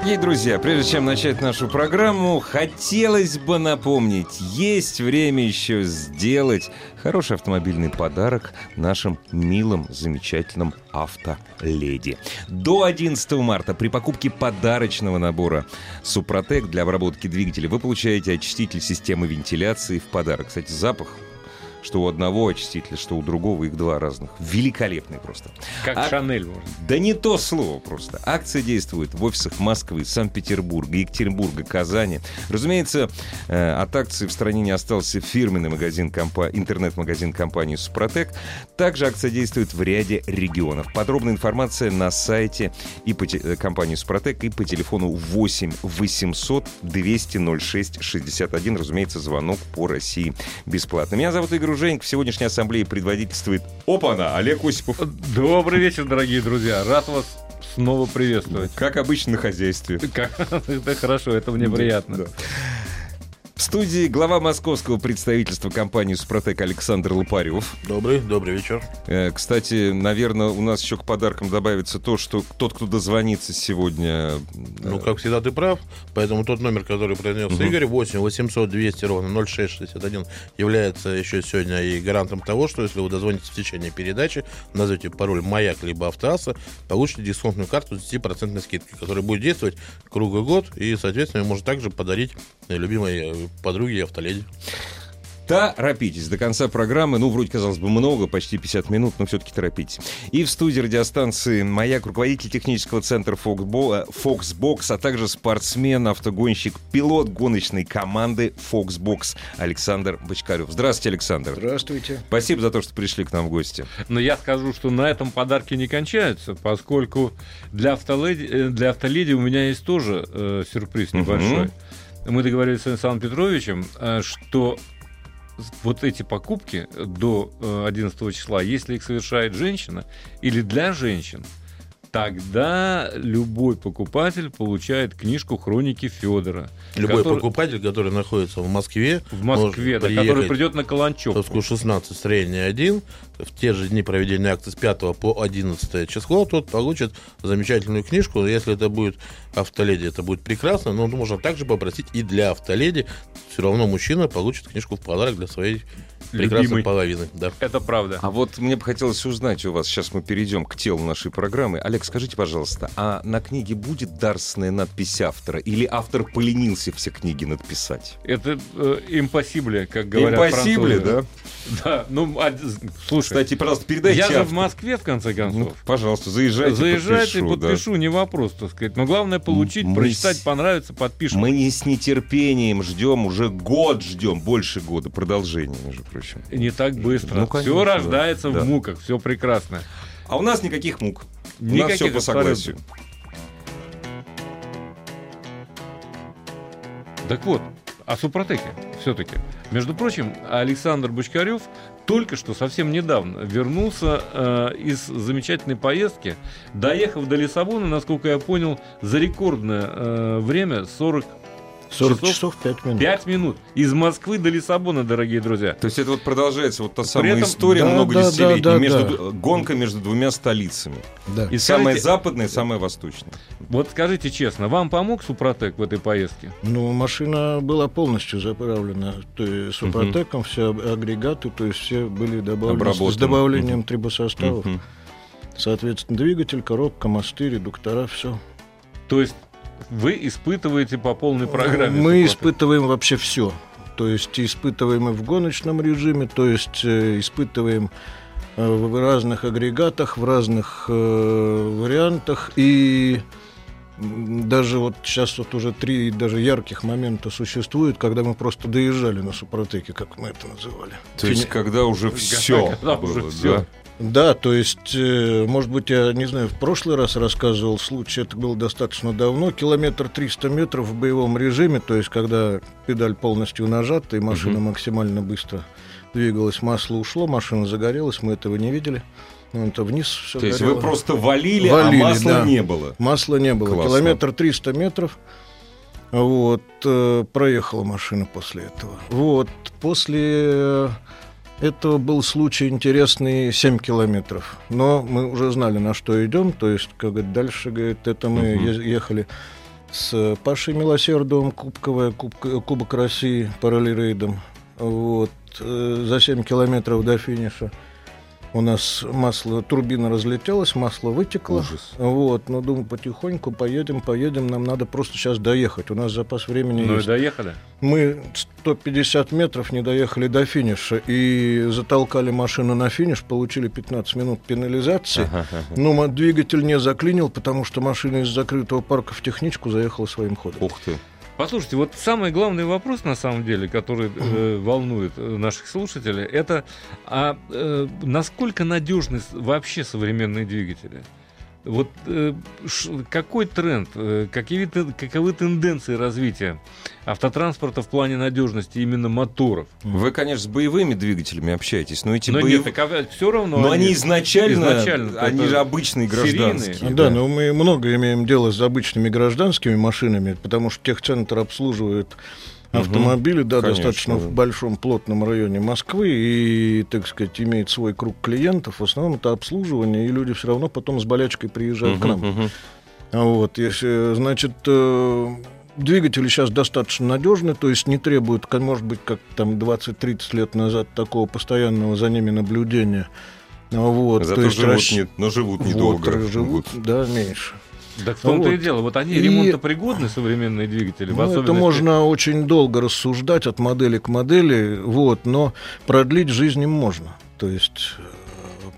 Дорогие друзья, прежде чем начать нашу программу, хотелось бы напомнить, есть время еще сделать хороший автомобильный подарок нашим милым, замечательным автоледи. До 11 марта при покупке подарочного набора «Супротек» для обработки двигателя вы получаете очиститель системы вентиляции в подарок. Кстати, запах... Что у одного очистителя, что у другого, их два разных. Великолепный просто. Как Шанель, можно. Да не то слово просто. Акция действует в офисах Москвы, Санкт-Петербурга, Екатеринбурга, Казани. Разумеется, от акции в стране не остался фирменный магазин интернет-магазин компании «Супротек». Также акция действует в ряде регионов. Подробная информация на сайте и компании «Супротек» и по телефону 8 800 200 06 61. Разумеется, звонок по России бесплатно. Меня зовут Игорь. В сегодняшней ассамблее предводительствует опа-на, Олег Осипов. Добрый вечер, дорогие друзья. Рад вас снова приветствовать. Как обычно на хозяйстве. Это хорошо, это мне приятно. В студии глава московского представительства компании «Супротек» Aleksandr Loparev. Добрый вечер. Кстати, наверное, у нас еще к подаркам добавится то, что тот, кто дозвонится сегодня... Ну, как всегда, ты прав. Поэтому тот номер, который произнес Игорь, 8 800 200 ровно 0661, является еще сегодня и гарантом того, что если вы дозвонитесь в течение передачи, назовете пароль «Маяк» либо «Автоасса», получите дисконтную карту с 10% скидкой, которая будет действовать круглый год и, соответственно, можно также подарить любимой подруги и автоледи. Торопитесь. До конца программы, вроде, казалось бы, много, почти 50 минут, но все-таки торопитесь. И в студии радиостанции «Маяк» руководитель технического центра Foxbox, а также спортсмен, автогонщик, пилот гоночной команды Foxbox Aleksandr Bochkarev. Здравствуйте, Александр. Здравствуйте. Спасибо за то, что пришли к нам в гости. Но я скажу, что на этом подарки не кончаются, поскольку для автоледи у меня есть тоже сюрприз небольшой. Мы договорились с Александром Петровичем, что вот эти покупки до 11 числа, если их совершает женщина или для женщин, тогда любой покупатель получает книжку «Хроники Федора». Покупатель, который находится в Москве, который придет на Каланчевку. Товскую 16, строение 1, в те же дни проведения акции с 5 по 11 число, тот получит замечательную книжку. Если это будет автоледи, это будет прекрасно, но можно также попросить и для автоледи. Все равно мужчина получит книжку в подарок для своей прекрасной половины. Да. Это правда. А вот мне бы хотелось узнать у вас, сейчас мы перейдем к телу нашей программы. Олег, скажите, пожалуйста, а на книге будет дарственная надпись автора? Или автор поленился все книги надписать? Это импосибле, как говорят французы. Импосибле, да? Да, слушай. Кстати, пожалуйста, передайте я автору. Я же в Москве, в конце концов. Пожалуйста, заезжайте, подпишу, да. Не вопрос, так сказать. Но главное получить, прочитать, понравится, подпишем. Мы не с нетерпением ждем, уже год ждем, больше года, продолжение, между прочим. Не так быстро. Конечно, все рождается в муках, все прекрасно. А у нас никаких мук. У нас все по согласию. Так вот, о Супротеке все-таки. Между прочим, Aleksandr Bochkarev только что, совсем недавно, вернулся из замечательной поездки, доехав до Лиссабона, насколько я понял, за рекордное время 40 часов 5 минут. 5 минут. Из Москвы до Лиссабона, дорогие друзья. То есть это вот продолжается вот та самая история многодесятилетняя. Гонка между двумя столицами. Да. И самая западная, самая восточная. Вот скажите честно, вам помог Супротек в этой поездке? Машина была полностью заправлена Супротеком, все агрегаты, то есть все были добавлены с добавлением трибосоставов. Соответственно, двигатель, коробка, мосты, редуктора, все. То есть вы испытываете по полной программе? Мы испытываем вообще все. То есть испытываем и в гоночном режиме, то есть испытываем в разных агрегатах, в разных вариантах. И даже вот сейчас вот уже 3 даже ярких момента существует, когда мы просто доезжали на Супротеке, как мы это называли. То есть когда уже все было, да? Да, то есть, может быть, я не знаю, в прошлый раз рассказывал случай, это было достаточно давно, километр 300 метров в боевом режиме, то есть, когда педаль полностью нажата и машина максимально быстро двигалась, масло ушло, машина загорелась, мы этого не видели. То вниз все горело. То есть вы просто валили, а масла не было? Масла не было. Классно. Километр 300 метров. Вот, проехала машина после этого. Вот, после этого был случай интересный, 7 километров. Но мы уже знали, на что идем. То есть, как говорит, дальше, говорит, это мы ехали с Пашей Милосердовым, Кубок России, параллелрейдом. Вот, за 7 километров до финиша у нас масло, турбина разлетелась, масло вытекло. Ужас. Вот, но думаю, потихоньку поедем, нам надо просто сейчас доехать. У нас запас времени есть. Ну и доехали? Мы 150 метров не доехали до финиша и затолкали машину на финиш, получили 15 минут пенализации. Но двигатель не заклинил, потому что машина из закрытого парка в техничку заехала своим ходом. Ух ты! Послушайте, вот самый главный вопрос, на самом деле, который волнует наших слушателей, это насколько надежны вообще современные двигатели? Вот какой тренд, каковы тенденции развития автотранспорта в плане надежности именно моторов? Вы, конечно, с боевыми двигателями общаетесь, но эти боевые... Нет, все равно... Но они изначально они же обычные гражданские. Серийные. Да, но мы много имеем дело с обычными гражданскими машинами, потому что техцентр обслуживает автомобили, да, конечно, достаточно в большом плотном районе Москвы и, так сказать, имеет свой круг клиентов. В основном это обслуживание, и люди все равно потом с болячкой приезжают к нам. Вот, если, значит, двигатели сейчас достаточно надежны, то есть не требуют, может быть, как там 20-30 лет назад такого постоянного за ними наблюдения. Вот, зато живут недолго. Вот, да, меньше. Так в том-то и дело. Вот они ремонтопригодны, современные двигатели. Ну, это можно очень долго рассуждать от модели к модели, вот, но продлить жизнь им можно. То есть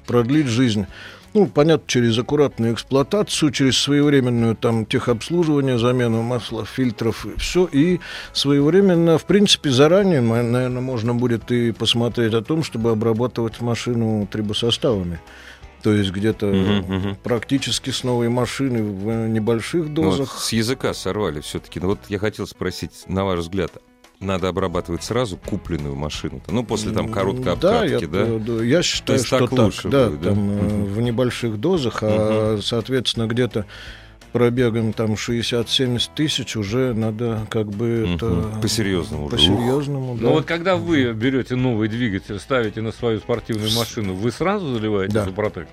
продлить жизнь, ну, понятно, через аккуратную эксплуатацию, через своевременную там техобслуживание, замену масла, фильтров и все. И своевременно, в принципе, заранее, наверное, можно будет и посмотреть о том, чтобы обрабатывать машину трибосоставами. То есть где-то практически с новой машины в небольших дозах. С языка сорвали все-таки. Вот я хотел спросить, на ваш взгляд, надо обрабатывать сразу купленную машину-то? Ну, после там короткой обкатки, да? Я считаю, что так лучше будет, да? В небольших дозах, а, соответственно, где-то пробегом там 60-70 тысяч уже надо как бы это... По-серьезному. По-серьезному, да. Но вот когда вы берете новый двигатель, ставите на свою спортивную машину, вы сразу заливаете Супротек?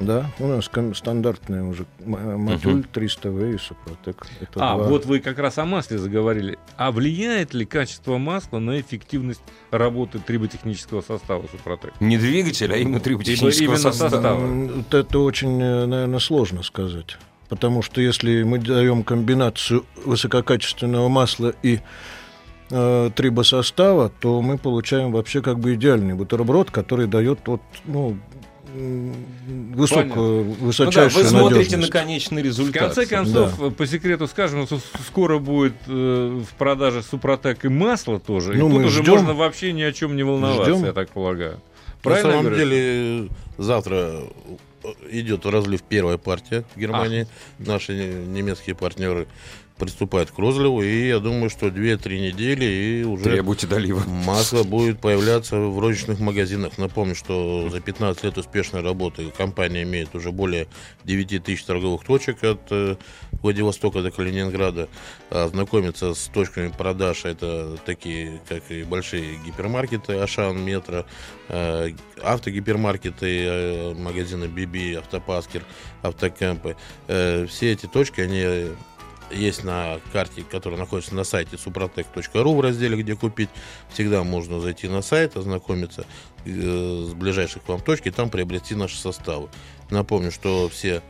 Да, у нас стандартная уже Мотуль, 300В и Супротек. Вот вы как раз о масле заговорили. А влияет ли качество масла на эффективность работы триботехнического состава Супротек? Не двигатель, а именно триботехнического состава. Это очень, наверное, сложно сказать. Потому что если мы даем комбинацию высококачественного масла и трибосостава, то мы получаем вообще как бы идеальный бутерброд, который дает вот, ну, высочайшую надежность. Вы смотрите на конечный результат. В конце концов, по секрету скажем, что скоро будет в продаже Супротек и масло тоже. Ну, и тут уже можно вообще ни о чем не волноваться, я так полагаю. Правильно на самом деле, завтра идет разлив первая партия в Германии. Наши немецкие партнеры приступают к розливу. И я думаю, что 2-3 недели и уже требуйте долива. Масло будет появляться в розничных магазинах. Напомню, что за 15 лет успешной работы компания имеет уже более 9 тысяч торговых точек от Владивостока до Калининграда. Знакомиться с точками продаж — это такие, как и большие гипермаркеты Ашан, Метро, автогипермаркеты, магазины Би-Би, Автопасскер, Автокемпы. Все эти точки, они есть на карте, которая находится на сайте suprotec.ru в разделе «Где купить». Всегда можно зайти на сайт, ознакомиться с ближайших к вам точек и там приобрести наши составы. Напомню, что все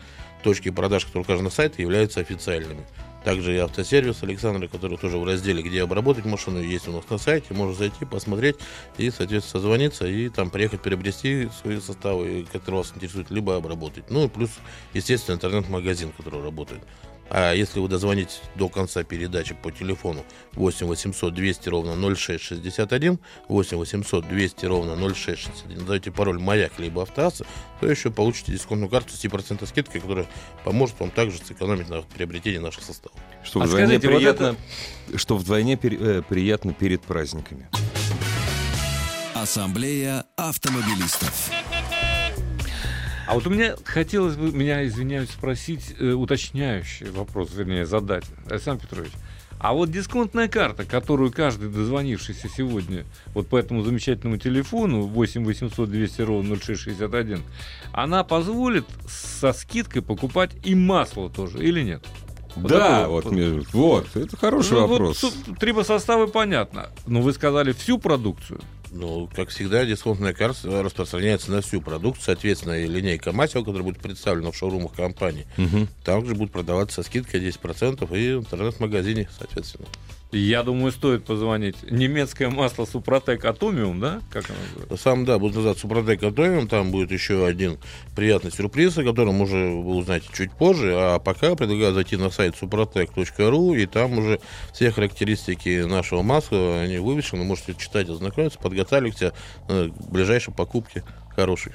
точки продаж, которые указаны на сайте, являются официальными. Также и автосервис Александра, который тоже в разделе «Где обработать машину», есть у нас на сайте. Можно зайти, посмотреть и, соответственно, созвониться и там приехать, приобрести свои составы, которые вас интересуют, либо обработать. Ну и плюс, естественно, интернет-магазин, который работает. А если вы дозвонитесь до конца передачи по телефону 8 800 200 ровно 0661, 8 800 200 ровно 0661, дайте пароль «Маяк» либо «Автоасса», то еще получите дисконтную карту с 10% скидкой, которая поможет вам также сэкономить на приобретении наших составов. Что вдвойне, приятно перед праздниками. Ассамблея автомобилистов. А вот у меня хотелось бы, извиняюсь, спросить уточняющий вопрос, задать, Александр Петрович. А вот дисконтная карта, которую каждый дозвонившийся сегодня вот по этому замечательному телефону 8 800 200 ровно 0661, она позволит со скидкой покупать и масло тоже или нет? Вот да, это хороший вопрос. Вот, трибосоставы понятно, но вы сказали всю продукцию. Ну, как всегда, дисконтная карта распространяется на всю продукцию, соответственно, и линейка масел, которая будет представлена в шоурумах компании, также будут продаваться со скидкой 10% и в интернет-магазине, соответственно. Я думаю, стоит позвонить. Немецкое масло Supratec Atomium, да? Как оно называется? Сам, да, буду называть Supratec Atomium. Там будет еще один приятный сюрприз, о котором уже вы узнаете чуть позже. А пока предлагаю зайти на сайт Supratec.ru, и там уже все характеристики нашего масла, они вывешены. Можете читать, ознакомиться, подготовить себя к ближайшей покупке хорошей.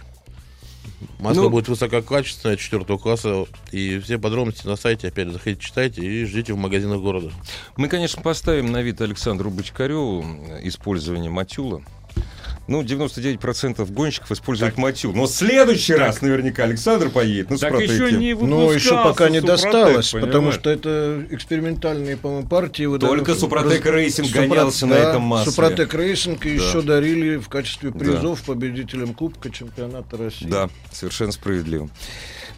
Масло будет высококачественное, 4 класса. И все подробности на сайте. Опять заходите, читайте и ждите в магазинах города. Мы, конечно, поставим на вид Александру Бочкареву использование «Мотюла». 99% гонщиков используют «Мотюл». Но в следующий раз наверняка Александр поедет на «Супротеке». Так еще не выпускался. Но еще пока не досталось, потому что это экспериментальные, по-моему, партии. Только «Супротек Рейсинг» гонялся на этом масле. «Супротек Рейсинг» еще дарили в качестве призов победителям Кубка чемпионата России. Да, совершенно справедливо.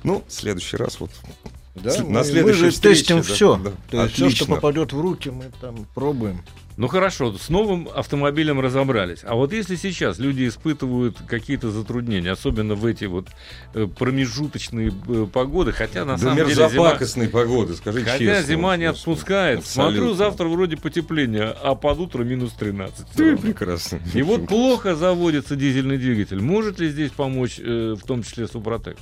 В следующий раз мы же тестим все. То есть все, что попадет в руки, мы там пробуем. Хорошо, с новым автомобилем разобрались. А вот если сейчас люди испытывают какие-то затруднения, особенно в эти промежуточные погоды, хотя на самом деле мерзопакостные погоды, скажите честно. Хотя зима не отпускает. Абсолютно. Смотрю, завтра вроде потепление, а под утро минус 13. Прекрасно. И плохо заводится дизельный двигатель. Может ли здесь помочь, в том числе, Супротек?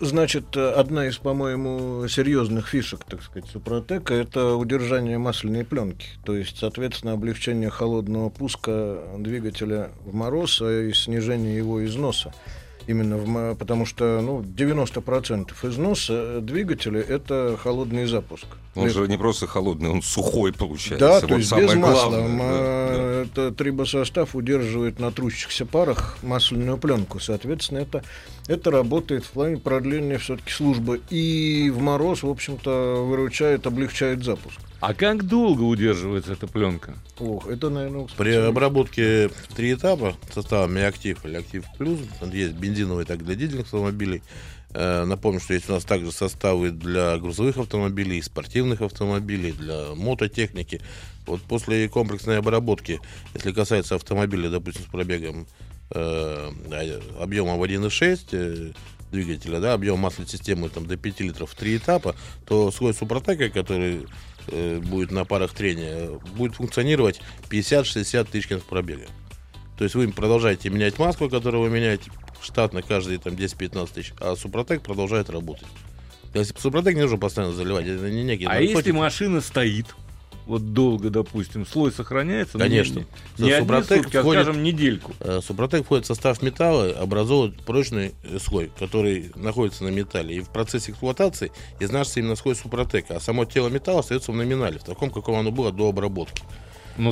Значит, одна из, по-моему, серьезных фишек, так сказать, Супротека — это удержание масляной пленки. То есть, соответственно, облегчение холодного пуска двигателя в мороз и снижение его износа. Именно потому что 90% износа двигателя — это холодный запуск. Он же не просто холодный, он сухой получается. Да, то есть без масла. Трибосостав удерживает на трущихся парах масляную пленку. Соответственно, это работает в плане продления все-таки службы. И в мороз, в общем-то, выручает, облегчает запуск. А как долго удерживается эта пленка? При обработке в 3 этапа составами «Актив» или «Актив Плюс», есть бензиновые, так для дизельных автомобилей. Напомню, что есть у нас также составы для грузовых автомобилей, спортивных автомобилей, для мототехники. После комплексной обработки, если касается автомобиля, допустим, с пробегом объемом в 1,6 двигателя, объем масляной системы до 5 литров в 3 этапа, то слой Супротека, который будет на парах трения, будет функционировать 50-60 тысяч км пробега. То есть вы продолжаете менять маску, которую вы меняете штатно каждые 10-15 тысяч, а Супротек продолжает работать. То есть Супротек не нужно постоянно заливать. Это не некий наркотик. Если машина стоит долго, допустим, слой сохраняется? Конечно. Недельку. Супротек входит в состав металла, образовывает прочный слой, который находится на металле. И в процессе эксплуатации изнашивается именно слой Супротека, а само тело металла остается в номинале, в таком, каком оно было до обработки.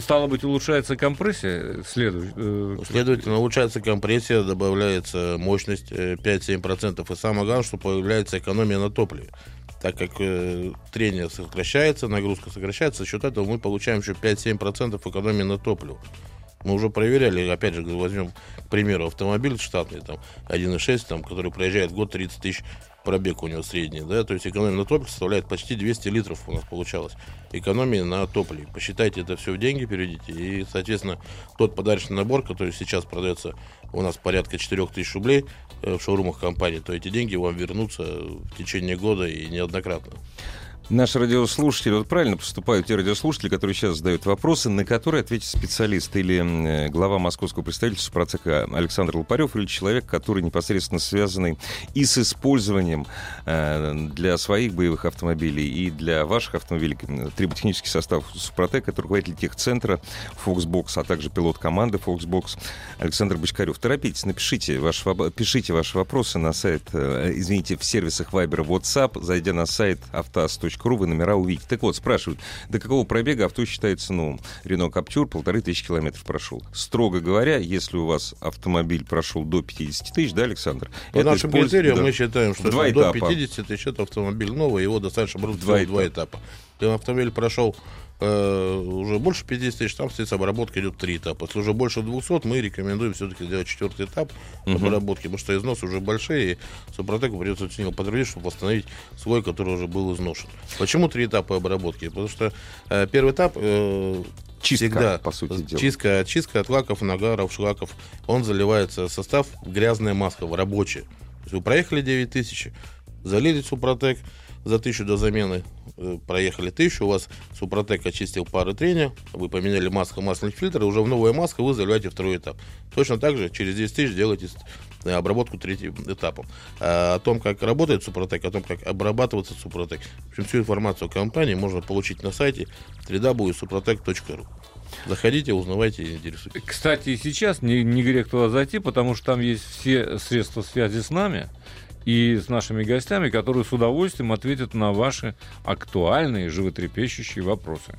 Стало быть, улучшается компрессия? Следовательно, улучшается компрессия, добавляется мощность 5-7%. И самое главное, что появляется экономия на топливе. Так как трение сокращается, нагрузка сокращается, за счет этого мы получаем еще 5-7% экономии на топливо. Мы уже проверяли, опять же, возьмем, к примеру, автомобиль штатный, 1.6, который проезжает в год 30 тысяч, пробег у него средний, то есть экономия на топливе составляет почти 200 литров у нас получалось. Экономия на топливе. Посчитайте это все в деньги, переведите, и, соответственно, тот подарочный набор, который сейчас продается у нас порядка 4 тысяч рублей в шоурумах компании, то эти деньги вам вернутся в течение года и неоднократно. Наши радиослушатели, вот правильно поступают те радиослушатели, которые сейчас задают вопросы, на которые ответит специалист или глава московского представительства Супротека Aleksandr Loparev, или человек, который непосредственно связанный и с использованием для своих боевых автомобилей, и для ваших автомобилей триботехнический состав Супротека, это руководитель техцентра Foxbox, а также пилот команды Foxbox Aleksandr Bochkarev. Торопитесь, напишите пишите ваши вопросы на сайт, извините, в сервисах Viber, WhatsApp, зайдя на сайт автоаз.ру, вы номера увидите. Так вот, спрашивают, до какого пробега авто считается новым? Renault Captur 1500 километров прошел. Строго говоря, если у вас автомобиль прошел до 50 тысяч, да, Александр? По нашим критериям, да, мы считаем, что до 50 тысяч это автомобиль новый, его достаточно брать в два этапа. Если автомобиль прошел уже больше 50 тысяч, там, соответственно, обработка идет 3 этапа. Если уже больше 200, мы рекомендуем все-таки делать 4-й этап обработки, потому что износы уже большие, и Супротеку придется с него потрудиться, чтобы восстановить слой, который уже был изношен. Почему 3 этапа обработки? Потому что первый этап... чистка, всегда, по сути дела. Чистка от лаков, нагаров, шлаков. Он заливается в состав, грязная маска, в рабочая. То есть вы проехали 9 тысяч, залили Супротек, за 1000 до замены проехали 1000, у вас Супротек очистил пары трения, вы поменяли маску, масляный фильтр, и уже в новую маску вы заливаете 2-й этап. Точно так же через 10 тысяч делаете обработку 3-м этапом. А о том, как работает Супротек, о том, как обрабатывается Супротек, в общем, всю информацию о компании можно получить на сайте www.suprotec.ru. Заходите, узнавайте и интересуйтесь. Кстати, сейчас не грех туда зайти, потому что там есть все средства связи с нами и с нашими гостями, которые с удовольствием ответят на ваши актуальные, животрепещущие вопросы.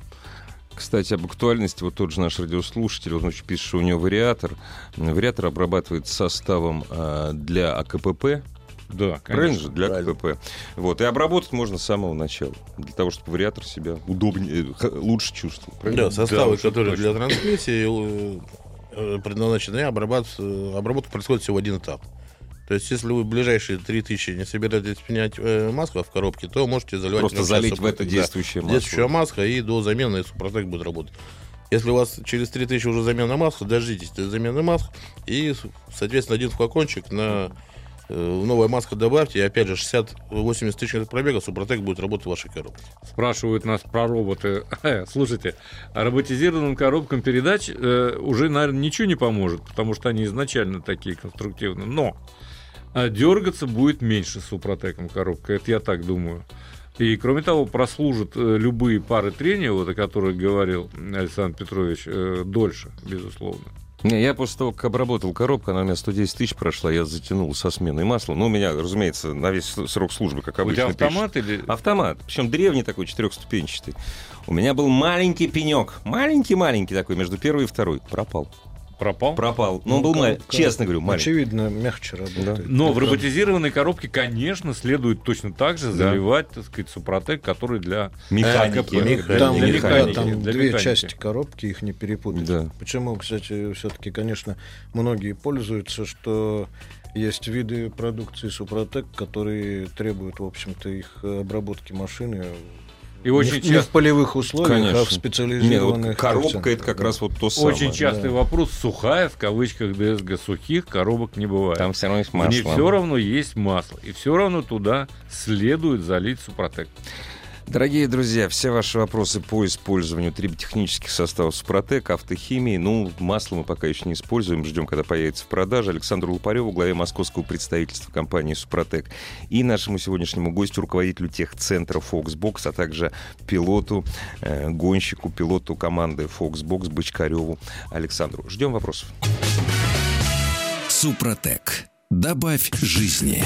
Кстати, об актуальности. Вот тот же наш радиослушатель, он очень пишет, что у него вариатор. Вариатор обрабатывается составом для АКПП. Да, конечно. Для КПП. Вот. И обработать можно с самого начала, для того, чтобы вариатор себя удобнее, лучше чувствовал. Правильно? Да, составы, да, которые точно для трансмиссии предназначены, обработка происходит всего один этап. То есть, если вы ближайшие 3000 не собираетесь менять маску в коробке, то можете заливать... Просто залить в это действующую маску. Действующая маска, и до замены Супротек будет работать. Если у вас через 3000 уже замена маски, дождитесь замены маск, и, соответственно, один флакончик на... В новую маску добавьте, и опять же 60-80 тысяч пробега Супротек будет работать в вашей коробке. Спрашивают нас про роботы. Слушайте, роботизированным коробкам передач уже, наверное, ничего не поможет, потому что они изначально такие конструктивные. Но дергаться будет меньше с Супротеком коробка, это я так думаю. И, кроме того, прослужат любые пары трения, вот, о которых говорил Александр Петрович, дольше, безусловно. Я после того, как обработал коробку, она у меня 110 тысяч прошла, я затянул со сменой масла. Ну, у меня, разумеется, на весь срок службы, как обычно. У тебя автомат пишет. Или... Автомат, причем древний такой, 4-ступенчатый. У меня был маленький пенек, маленький-маленький такой, между первой и второй. Пропал? Пропал. Но он был маленький, честно говорю, маленький. Очевидно, мягче работает. Да. Но в роботизированной коробке, конечно, следует точно так же заливать, так сказать, Супротек, который для механики. Там две части коробки, их не перепутать. Да. Почему, кстати, все-таки, конечно, многие пользуются, что есть виды продукции Супротек, которые требуют, в общем-то, их обработки машины. И очень не в полевых условиях, конечно, а в специализированных... Нет, вот коробка — это как раз вот то самое. Очень частый вопрос. Сухая, в кавычках, ДСГ. Сухих коробок не бывает. Там все равно есть масло. Все равно есть масло. И все равно туда следует залить Супротек. Дорогие друзья, все ваши вопросы по использованию триботехнических составов Супротек, автохимии. Ну, масло мы пока еще не используем. Ждем, когда появится в продаже. Александру Лопареву, главе московского представительства компании Супротек, и нашему сегодняшнему гостю, руководителю техцентра Foxbox, а также пилоту, гонщику, пилоту команды Foxbox Bochkarevу Александру. Ждем вопросов. Супротек. Добавь жизни.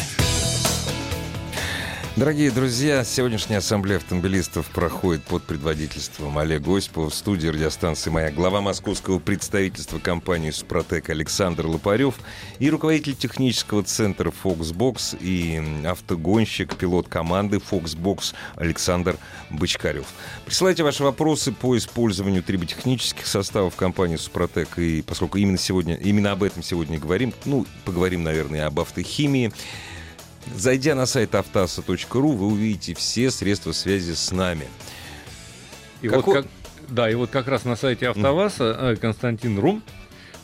Дорогие друзья, сегодняшняя ассамблея автомобилистов проходит под предводительством Олега Осипова. В студии радиостанции «Моя», глава московского представительства компании «Супротек» Aleksandr Loparev и руководитель технического центра «Foxbox» и автогонщик, пилот команды «Foxbox» Aleksandr Bochkarev. Присылайте ваши вопросы по использованию триботехнических составов компании «Супротек». И поскольку именно об этом сегодня говорим, поговорим, наверное, об автохимии. Зайдя на сайт автоаса.ру, вы увидите все средства связи с нами. И вот как раз на сайте АвтоВАЗа Константин Рум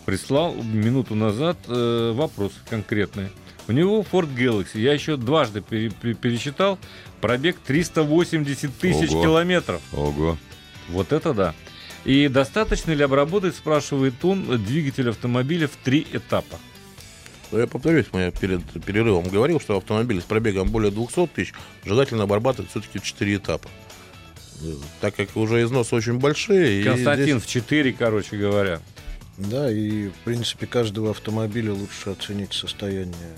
прислал минуту назад вопрос конкретный. У него Ford Galaxy, я еще дважды пересчитал, пробег 380 тысяч километров. Ого. Вот это да. И достаточно ли обработать, спрашивает он, двигатель автомобиля в 3 этапа? Я повторюсь, я перед перерывом говорил, что автомобиль с пробегом более 200 тысяч желательно обрабатывать все-таки в 4 этапа. Так как уже износы очень большие. Константин, и здесь... в 4, короче говоря. Да, и в принципе каждого автомобиля лучше оценить состояние.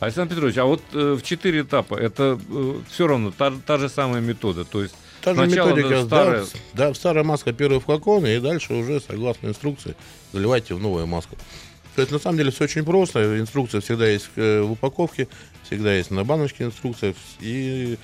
Александр Петрович, а вот в 4 этапа это все равно та же самая метода, то есть та же методика, старая... да, старая маска, первый флакон, и дальше уже, согласно инструкции, заливайте в новую маску. То есть на самом деле все очень просто, инструкция всегда есть в упаковке, всегда есть на баночке инструкция, и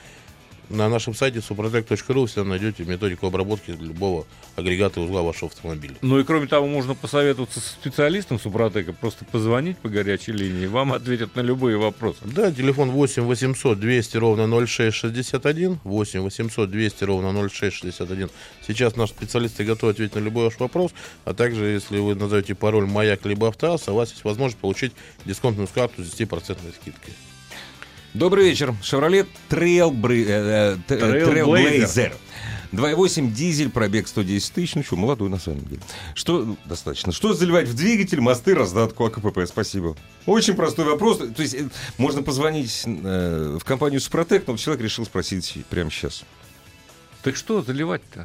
на нашем сайте suprotec.ru всегда найдете методику обработки любого агрегата и узла вашего автомобиля. Ну и кроме того, можно посоветоваться со специалистом Супротека, просто позвонить по горячей линии, вам ответят на любые вопросы. Да, телефон 8 800 200 ровно 0661, 8 800 200 ровно 0661. Сейчас наши специалисты готовы ответить на любой ваш вопрос, а также, если вы назовете пароль «Маяк» либо «Автоаз», у вас есть возможность получить дисконтную карту с 10% скидкой. Добрый вечер. Chevrolet Trailblazer. 2.8 дизель, пробег 110 тысяч. Ну что, молодой на самом деле. Что достаточно? Что заливать в двигатель, мосты, раздатку, АКПП? Спасибо. Очень простой вопрос. То есть можно позвонить в компанию Супротек, но человек решил спросить прямо сейчас. Так что заливать-то?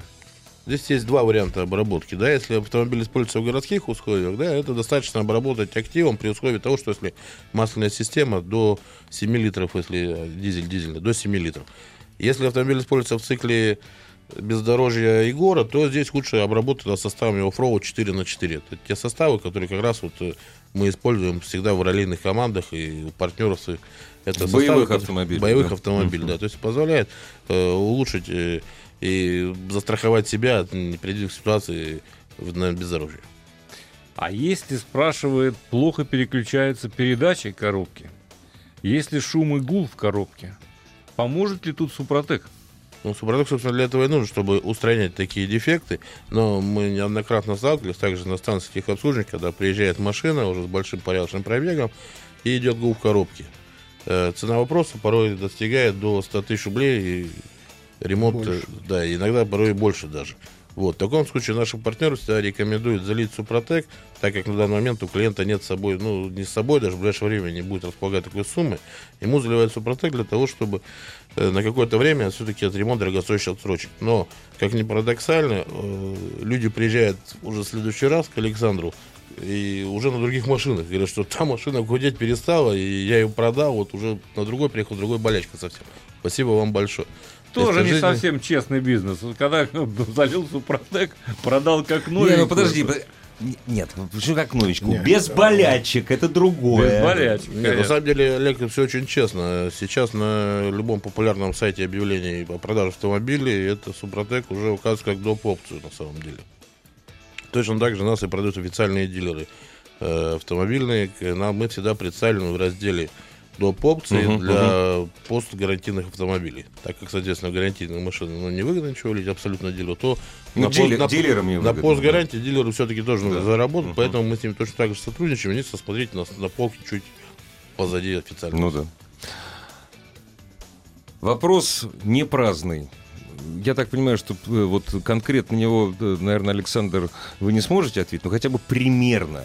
Здесь есть два варианта обработки. Да? Если автомобиль используется в городских условиях, да, это достаточно обработать активом при условии того, что если масляная система до 7 литров, если дизель-дизельный, до 7 литров. Если автомобиль используется в цикле бездорожья Игора, то здесь лучше обработать составами оффроуд 4х4. Это те составы, которые как раз вот мы используем всегда в раллийных командах и у партнеров. Это боевых автомобилей. Боевых, да? Автомобилей, да. То есть позволяет улучшить... и застраховать себя от непредвиденных ситуаций на бездорожье. А если, спрашивает, плохо переключаются передачи коробки, если шум и гул в коробке, поможет ли тут Супротек? Ну, Супротек, собственно, для этого и нужен, чтобы устранять такие дефекты. Но мы неоднократно сталкивались также на станции техобслуживания, когда приезжает машина уже с большим порядочным пробегом и идет гул в коробке. Цена вопроса порой достигает до 100 тысяч рублей. И ремонт, больше. Да, иногда порой больше даже. Вот, в таком случае нашим партнерам всегда рекомендуют залить Супротек, так как на данный момент у клиента нет с собой, ну, не с собой, даже в ближайшее время не будет располагать такой суммы. Ему заливают Супротек для того, чтобы на какое-то время все-таки этот ремонт дорогостоящий отсрочить. Но, как ни парадоксально, люди приезжают уже в следующий раз к Александру и уже на других машинах. Говорят, что та машина гудеть перестала, и я ее продал, вот уже на другой приехал, другой болячка совсем. Спасибо вам большое. Тоже не совсем честный бизнес. Когда залил Супротек, продал как новичку. Не, ну подожди, нет, почему как новичку? Нет, без болячек, это другое. Без болячек. Нет, на самом деле, Олег, все очень честно. Сейчас на любом популярном сайте объявлений о продаже автомобилей это Супротек уже указывается как доп. Опцию на самом деле. Точно так же нас и продают официальные дилеры автомобильные. Мы всегда представлены в разделе доп. Опции для постгарантийных автомобилей. Так как, соответственно, гарантийные машины, ну, не выгодно ничего лить абсолютно дилеру, то на постгарантии дилеру все-таки тоже нужно заработать, поэтому мы с ними точно так же сотрудничаем, и смотрите нас на полке чуть позади официально. Ну да. Вопрос не праздный. Я так понимаю, что вот конкретно на него, наверное, Александр, вы не сможете ответить, но хотя бы примерно.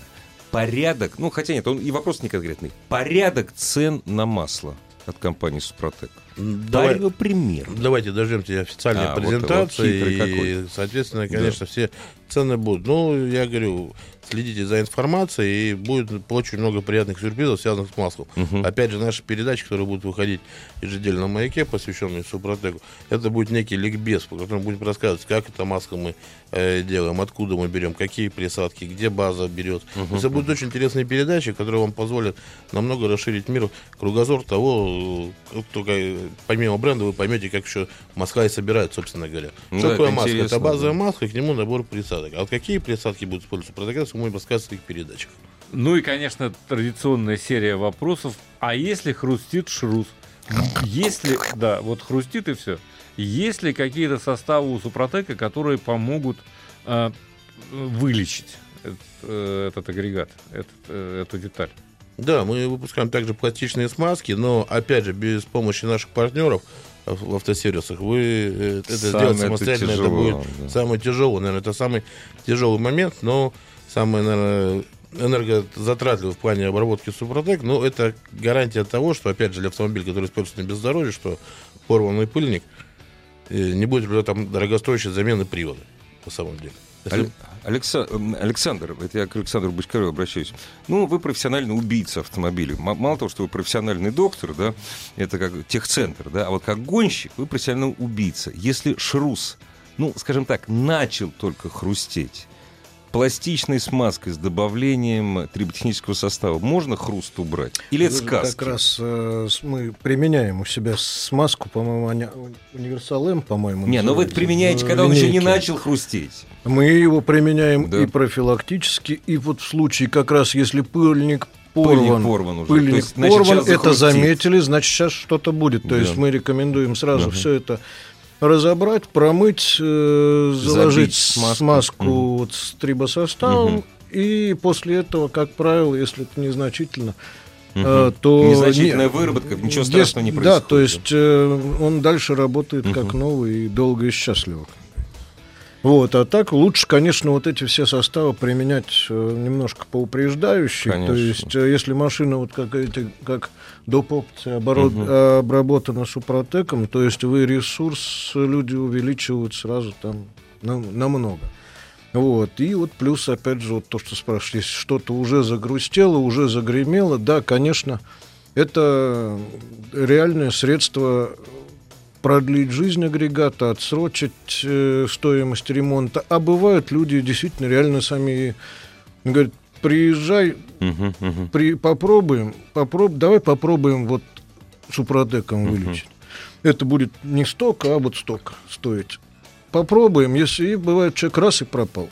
Порядок, ну хотя нет, он и вопрос не конкретный. Порядок цен на масло от компании Супротек. Давайте дождемся официальной презентации. Вот и, соответственно, конечно, все цены будут. Ну, я говорю, следите за информацией, и будет очень много приятных сюрпризов, связанных с маслом. Опять же, наши передачи, которые будут выходить ежедневно на «Маяке», посвященные Супротеку, это будет некий ликбез, по которому будем рассказывать, как это масло мы делаем, откуда мы берем, какие присадки, где база берет. Это будут очень интересные передачи, которые вам позволят намного расширить мир, кругозор того, кто, помимо бренда, вы поймете, как еще масла и собирают, собственно говоря. Ну, что такое масло? Это базовая маска, и к нему набор присадок. А вот какие присадки будут использоваться в Супротеке, мы рассказываем в их передачах. Ну и, конечно, традиционная серия вопросов. А если хрустит шрус? Если, да, вот хрустит и все. Есть ли какие-то составы у Супротека, которые помогут вылечить этот агрегат, эту деталь? Да, мы выпускаем также пластичные смазки, но, опять же, без помощи наших партнеров в автосервисах вы это сделать самостоятельно, это будет самое тяжелое, наверное, это самый тяжелый момент, но самое, наверное, энергозатратливый в плане обработки Супротек, но это гарантия того, что, опять же, для автомобиля, который используется на бездорожье, что порванный пыльник не будет там дорогостоящей замены привода, на самом деле. Александр, это я к Александру Бочкареву обращаюсь. Ну, вы профессиональный убийца автомобилей. Мало того, что вы профессиональный доктор, да, это как техцентр, да, а вот как гонщик вы профессиональный убийца. Если шрус, ну, скажем так, начал только хрустеть пластичной смазкой с добавлением триботехнического состава, можно хруст убрать? Или это сказка? Как раз мы применяем у себя смазку, по-моему, Универсал М, по-моему. Не, но вы это применяете, когда линейки. Он еще не начал хрустеть. Мы его применяем и профилактически, и вот в случае как раз, если пыльник порван, уже. Пыльник есть, порван, значит, это заметили, значит, сейчас что-то будет. То есть мы рекомендуем сразу все это разобрать, промыть, заложить смазку вот с трибосоставом, и после этого, как правило, если это незначительно, то... Незначительная выработка, ничего страшного не происходит. Да, то есть он дальше работает как новый и долго и счастливо. Вот, а так лучше, конечно, вот эти все составы применять немножко поупреждающие. Конечно. То есть, если машина вот как доп. Опции обработана Супротеком, то есть вы ресурс, люди увеличивают сразу там намного. Вот, и вот плюс, опять же, вот то, что спрашивали, если что-то уже загрустело, уже загремело, да, конечно, это реальное средство продлить жизнь агрегата, отсрочить стоимость ремонта. А бывают люди действительно реально сами говорят: приезжай, давай попробуем вот Супротеком вылечить. Это будет не столько, а вот столько стоить. Попробуем, если бывает человек раз и пропал.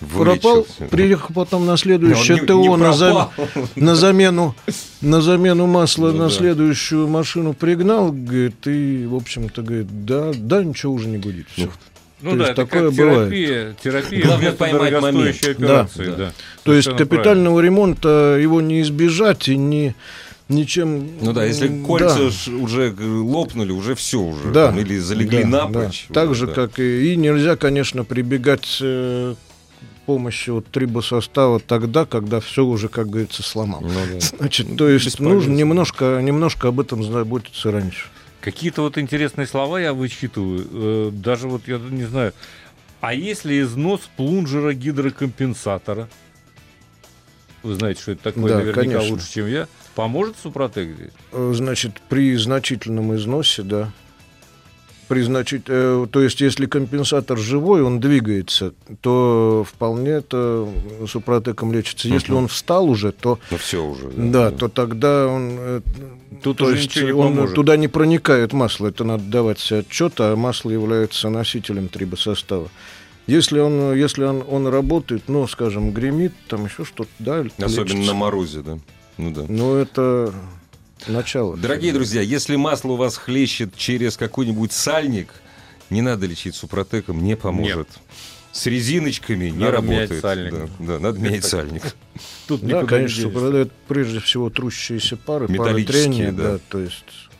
Вылечился. Пропал, приехал потом на следующее ТО, на замену масла на следующую машину пригнал, говорит, и, в общем-то, говорит, да, ничего уже не гудит. Ну да, это такое как терапия главное поймать момент. Да. То есть капитального ремонта его не избежать и не... Ничем... Ну да, если кольца уже лопнули, уже все уже, или залегли напрочь. Да. Так же, как и нельзя, конечно, прибегать помощи от трибосостава тогда, когда все уже, как говорится, сломал. Значит, то есть нужно немножко об этом заботиться раньше. Какие-то вот интересные слова я вычитываю. Даже вот я не знаю. А если износ плунжера гидрокомпенсатора? Вы знаете, что это такое, наверняка конечно. Лучше, чем я. Поможет Супротек здесь? Значит, при значительном износе, да. То есть, если компенсатор живой, он двигается, то вполне это Супротеком лечится. Если он встал уже, то... Ну, все уже. Да, то тогда он... Тут уже ничего не поможет. Туда не проникает масло, это надо давать себе отчет, а масло является носителем трибосостава. Если он работает, ну, скажем, гремит, там еще что-то, да, лечится. Особенно на морозе, да? Ну, да. Ну, это... Начало. Дорогие друзья, если масло у вас хлещет через какой-нибудь сальник, не надо лечить Супротеком, не поможет. Нет. С резиночками надо не работает. Надо менять сальник. Тут конечно, Супротек прежде всего трущиеся пары, пары трения. Да. Да, то есть...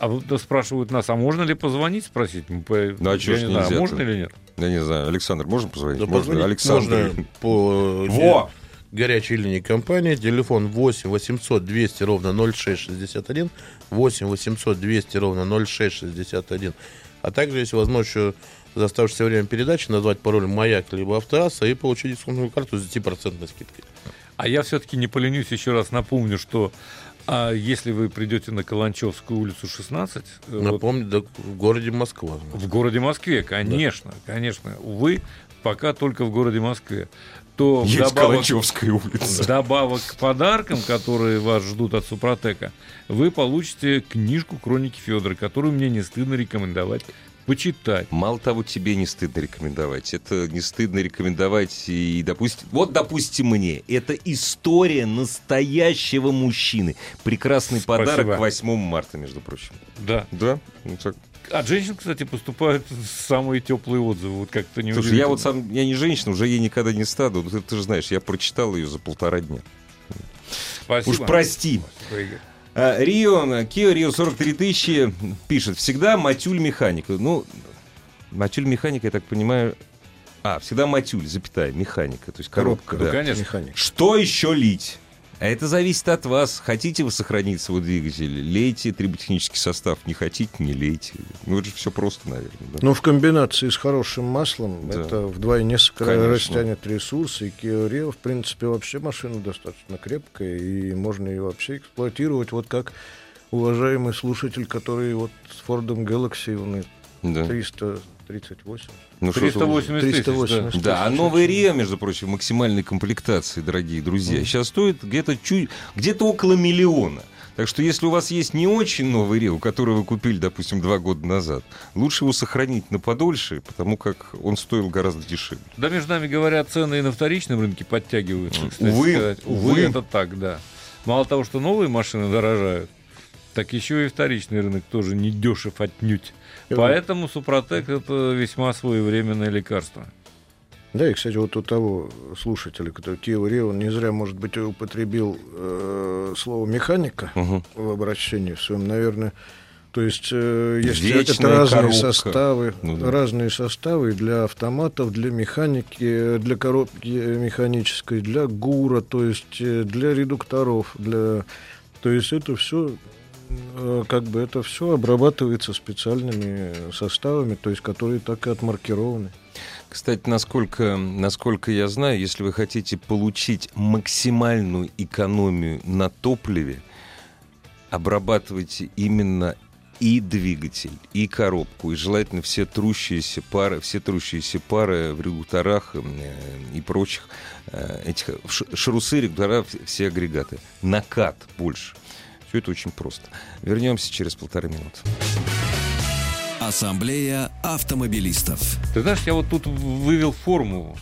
А вот спрашивают нас, а можно ли позвонить, спросить? Я не знаю, можно или нет? Я не знаю. Александр, можно позвонить? Да, можно. Александр. Можно по... Горячая линия компании, телефон 8 800 200 06 61, 8 800 200 06 61. А также, если возможно, за оставшееся время передачи назвать пароль «Маяк» либо «Автоасса» и получить дисконтную карту с 10% скидкой. А я все-таки не поленюсь, еще раз напомню, что если вы придете на Каланчевскую улицу 16... Напомню, в городе Москва. В городе Москве, конечно. Увы, пока только в городе Москве. То есть Каланчевская улица. Вдобавок к подаркам, которые вас ждут от Супротека, вы получите книжку «Хроники Федора», которую мне не стыдно рекомендовать почитать. Мало того, тебе не стыдно рекомендовать. Это не стыдно рекомендовать и, допустим, мне. Это история настоящего мужчины. Прекрасный подарок к 8 марта, между прочим. Да. Ну, так. От женщин, кстати, поступают самые теплые отзывы. Вот как-то неудивительно. Слушай, я не женщина, уже ей никогда не стану. Ты же знаешь, я прочитал ее за полтора дня. Спасибо. Уж прости. Спасибо. Рио, Kia Rio 43 000 пишет. Всегда Матюль механик. Ну, Матюль механик, я так понимаю... А, всегда Матюль, запятая, механика. То есть коробка, да. Ну, конечно, механик. Что еще лить? А это зависит от вас. Хотите вы сохранить свой двигатель? Лейте триботехнический состав. Не хотите, не лейте. Ну, это же все просто, наверное. Да? Ну, в комбинации с хорошим маслом, да, это вдвойне растянет ресурсы. И Kia Rio, в принципе, вообще машина достаточно крепкая, и можно ее вообще эксплуатировать. Вот как уважаемый слушатель, который вот с Фордом Galaxy, он и 338. Ну, 380 тысяч, да. Да, а новый Рио, между прочим, в максимальной комплектации, дорогие друзья, сейчас стоит где-то около миллиона. Так что, если у вас есть не очень новый Рио, который вы купили, допустим, 2 года назад, лучше его сохранить на подольше, потому как он стоил гораздо дешевле. Да, между нами говоря, цены и на вторичном рынке подтягиваются, кстати. Увы, это так, да. Мало того, что новые машины дорожают, так еще и вторичный рынок тоже не дешев отнюдь. Поэтому Супротек — это весьма своевременное лекарство. Да, и, кстати, вот у того слушателя, который Kia Rio, он не зря, может быть, употребил слово «механика» в обращении в своем, наверное. То есть есть разные составы, разные составы для автоматов, для механики, для коробки механической, для ГУРа, то есть для редукторов. То есть это все... как бы это все обрабатывается специальными составами, то есть которые так и отмаркированы. Кстати, насколько я знаю, если вы хотите получить максимальную экономию на топливе, обрабатывайте именно и двигатель, и коробку, и желательно все трущиеся пары в редукторах и прочих этих шрусы, редуктора, все агрегаты. Накат больше. Все это очень просто. Вернемся через 1,5 минуты. Ассамблея автомобилистов. Ты знаешь, я вот тут вывел формулу.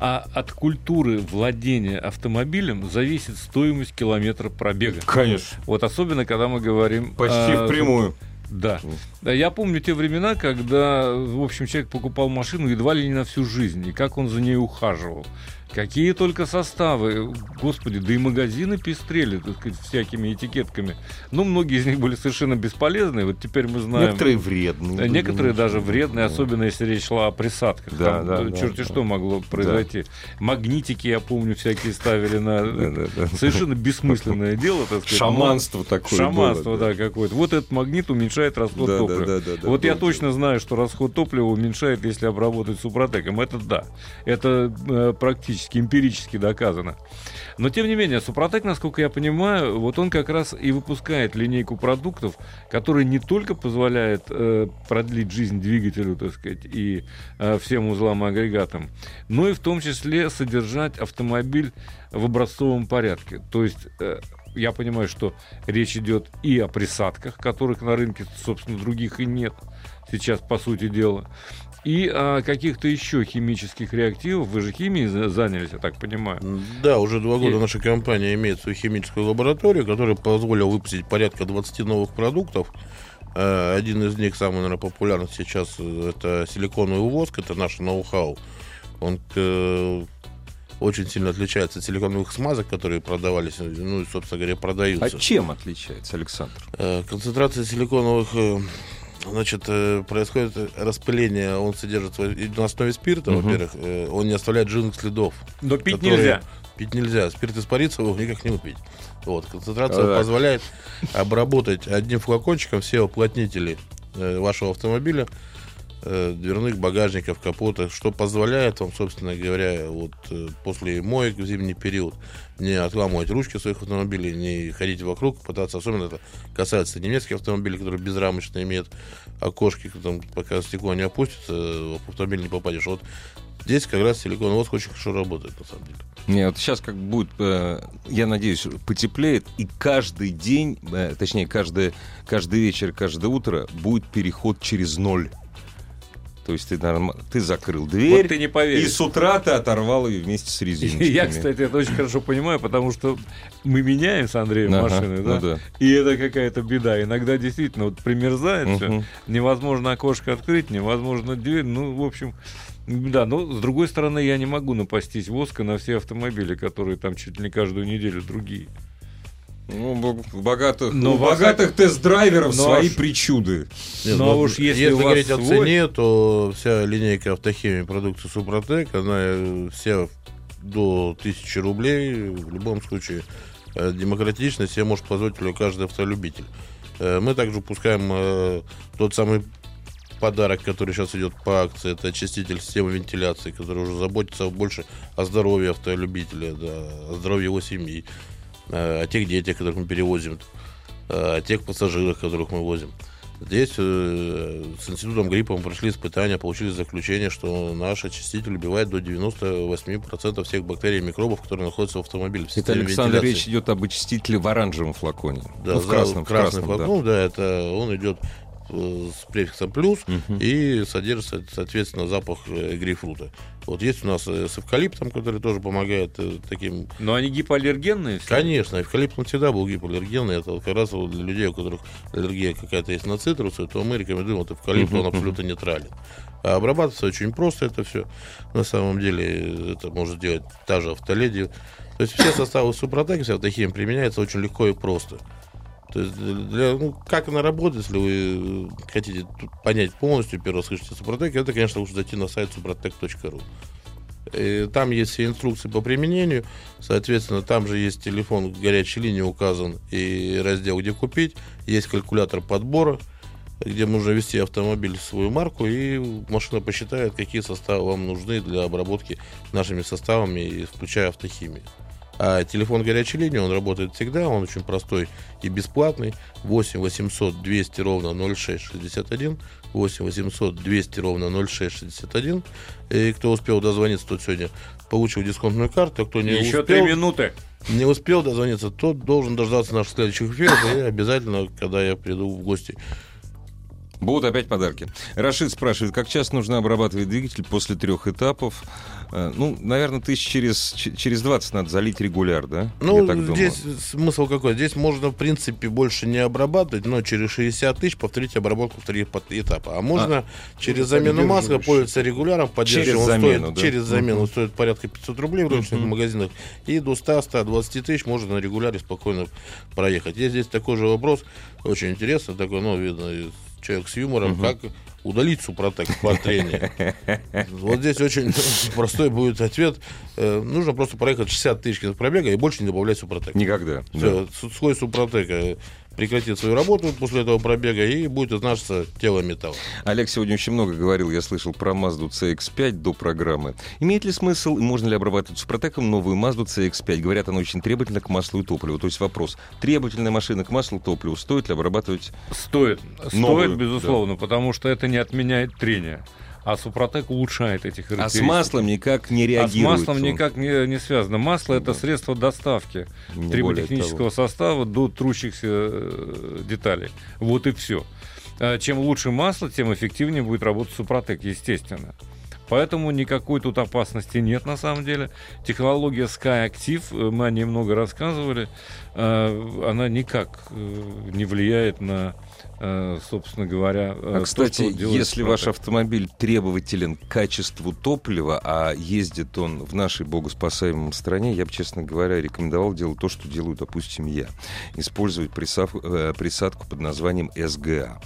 А от культуры владения автомобилем зависит стоимость километра пробега. Конечно. Вот особенно, когда мы говорим... Почти впрямую. Да. Я помню те времена, когда, в общем, человек покупал машину едва ли не на всю жизнь, и как он за ней ухаживал. Какие только составы, господи, да и магазины пестрели, так сказать, всякими этикетками. Но многие из них были совершенно бесполезные, вот теперь мы знаем... Некоторые вредные. Некоторые даже вредные, особенно если речь шла о присадках. Да, там, да, черти что могло произойти. Да. Магнитики, я помню, всякие ставили на... Совершенно бессмысленное дело, так сказать. Шаманство такое. Шаманство, да, какое-то. Вот этот магнит уменьшает расход топлива. Вот я точно знаю, что расход топлива уменьшает, если обработать Супротеком. Это да. Это практически эмпирически доказано. Но, тем не менее, Супротек, насколько я понимаю, вот он как раз и выпускает линейку продуктов, которые не только позволяют продлить жизнь двигателю, так сказать, и всем узлам и агрегатам, но и в том числе содержать автомобиль в образцовом порядке. То есть... Я понимаю, что речь идет и о присадках, которых на рынке, собственно, других и нет сейчас, по сути дела, и о каких-то еще химических реактивах. Вы же химией занялись, я так понимаю. Да, уже 2 года наша компания имеет свою химическую лабораторию, которая позволила выпустить порядка 20 новых продуктов. Один из них, самый, наверное, популярный сейчас, это силиконовый воск, это наш ноу-хау. Он очень сильно отличается от силиконовых смазок, которые продавались, ну и, собственно говоря, продаются. А чем отличается, Александр? Концентрация силиконовых, значит, происходит распыление, он содержится на основе спирта, во-первых, он не оставляет жирных следов. Но пить нельзя. Пить нельзя, спирт испарится, его никак не выпить. Вот, концентрация позволяет обработать одним флакончиком все уплотнители вашего автомобиля, дверных, багажников, капота, что позволяет вам, собственно говоря, вот после моек в зимний период не отламывать ручки своих автомобилей, не ходить вокруг, пытаться, особенно это касается немецких автомобилей, которые безрамочно имеют окошки, там, пока стекло не опустится, в автомобиль не попадешь. Вот здесь как раз силиконовый воск очень хорошо работает, на самом деле. Нет, сейчас как будет, я надеюсь, потеплеет, и каждый день, точнее, каждый вечер, каждое утро будет переход через ноль. То есть ты закрыл дверь, вот ты не поверишь, и с утра ты оторвал ее вместе с резиночками. Я, кстати, это очень хорошо понимаю, потому что мы меняем с Андреем машины, да? Ну да. И это какая-то беда. Иногда действительно вот примерзает все, невозможно окошко открыть, невозможно дверь, ну, в общем... Да, но с другой стороны, я не могу напастись воска на все автомобили, которые там чуть ли не каждую неделю другие. Ну, у богатых тест-драйверов свои причуды. Нет, но уж если говорить о цене, то вся линейка автохимии продукции Супротек, она вся до 1000 рублей. В любом случае демократично себе может позволить каждый автолюбитель. Мы также пускаем тот самый подарок, который сейчас идет по акции, это очиститель системы вентиляции, который уже заботится больше о здоровье автолюбителя, да, о здоровье его семьи, о тех детях, которых мы перевозим, о тех пассажирах, которых мы возим. Здесь с институтом гриппа мы прошли испытания, получили заключение, что наш очиститель убивает до 98% всех бактерий и микробов, которые находятся в автомобиле. Это, Александр, речь идет об очистителе в оранжевом флаконе. Да, ну, в красном флаконе, да, это он идет с префиксом плюс, и содержит, соответственно, запах грейпфрута. Вот есть у нас с эвкалиптом, который тоже помогает таким... Но они гипоаллергенные? Конечно, эвкалипт он всегда был гипоаллергенный. Это вот как раз вот для людей, у которых аллергия какая-то есть на цитрусы, то мы рекомендуем вот эвкалипт, он абсолютно нейтрален. А обрабатывается очень просто это все. На самом деле это может делать та же автоледи. То есть все составы Супротек, вся автохимия применяется очень легко и просто. То есть как она работает, если вы хотите понять полностью, первый раз слышите Супротек, это, конечно, лучше зайти на сайт suprotec.ru. И там есть все инструкции по применению, соответственно, там же есть телефон горячей линии указан и раздел, где купить, есть калькулятор подбора, где можно ввести автомобиль, свою марку, и машина посчитает, какие составы вам нужны для обработки нашими составами, включая автохимию. А телефон горячей линии, он работает всегда, он очень простой и бесплатный. 8 800 200 ровно 0661, 8 800 200 ровно 0661. И кто успел дозвониться, тот сегодня получил дисконтную карту. Кто не Еще успел, 3 минуты. Не успел дозвониться, тот должен дождаться наших следующих эфиров. И обязательно, когда я приду в гости, будут опять подарки. Рашид спрашивает, как часто нужно обрабатывать двигатель после 3 этапов? Ну, наверное, тысяч через 20 надо залить регуляр, да? Ну, здесь смысл какой? Здесь можно, в принципе, больше не обрабатывать, но через 60 тысяч повторить обработку в 3 этапа. А можно через замену маска пользоваться регуляром, поддерживаем. Через замену стоит порядка 500 рублей в рыночных магазинах, и до 100-120 тысяч можно на регуляре спокойно проехать. Есть здесь такой же вопрос, очень интересный, такой, ну, видно, человек с юмором, как удалить Супротек в план трения. Вот здесь очень простой будет ответ. Нужно просто проехать 60 тысяч пробега и больше не добавлять Супротек. Никогда. Все, да. Слой Супротека прекратит свою работу после этого пробега, и будет изнашиваться тело металла. Олег сегодня очень много говорил, я слышал, про Mazda CX5 до программы. Имеет ли смысл, можно ли обрабатывать Супротеком новую Mazda CX5? Говорят, она очень требовательна к маслу и топливу. То есть вопрос, требовательная машина к маслу и топливу, стоит ли обрабатывать? Стоит. Новую? Стоит, безусловно, да. Потому что это не отменяет трение. А Супротек улучшает эти характеристики. А с маслом никак не реагирует. А с маслом никак не связано. Масло — это средство доставки триботехнического состава до трущихся деталей. Вот и все. Чем лучше масло, тем эффективнее будет работать Супротек, естественно. Поэтому никакой тут опасности нет, на самом деле. Технология SkyActiv, мы о ней много рассказывали, она никак не влияет на, собственно говоря, кстати, то, что если ваш автомобиль требователен к качеству топлива, а ездит он в нашей богоспасаемой стране, я бы, честно говоря, рекомендовал делать то, что делаю, допустим, я. Использовать присадку под названием СГА,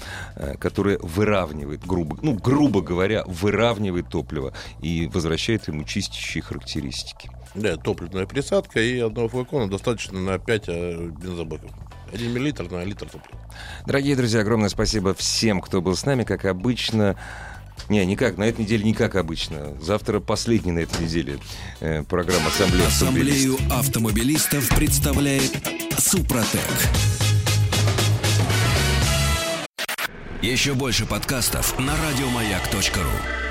которая выравнивает, грубо говоря, выравнивает топливо и возвращает ему чистящие характеристики. Да, топливная присадка, и одного флакона достаточно на 5 бензобаков. 1 миллилитр на литр топлива. Дорогие друзья, огромное спасибо всем, кто был с нами, как обычно. На этой неделе не как обычно. Завтра последняя на этой неделе программа «Ассамблея автомобилистов». Ассамблею автомобилистов представляет Супротек. Еще больше подкастов на радиомаяк.ру.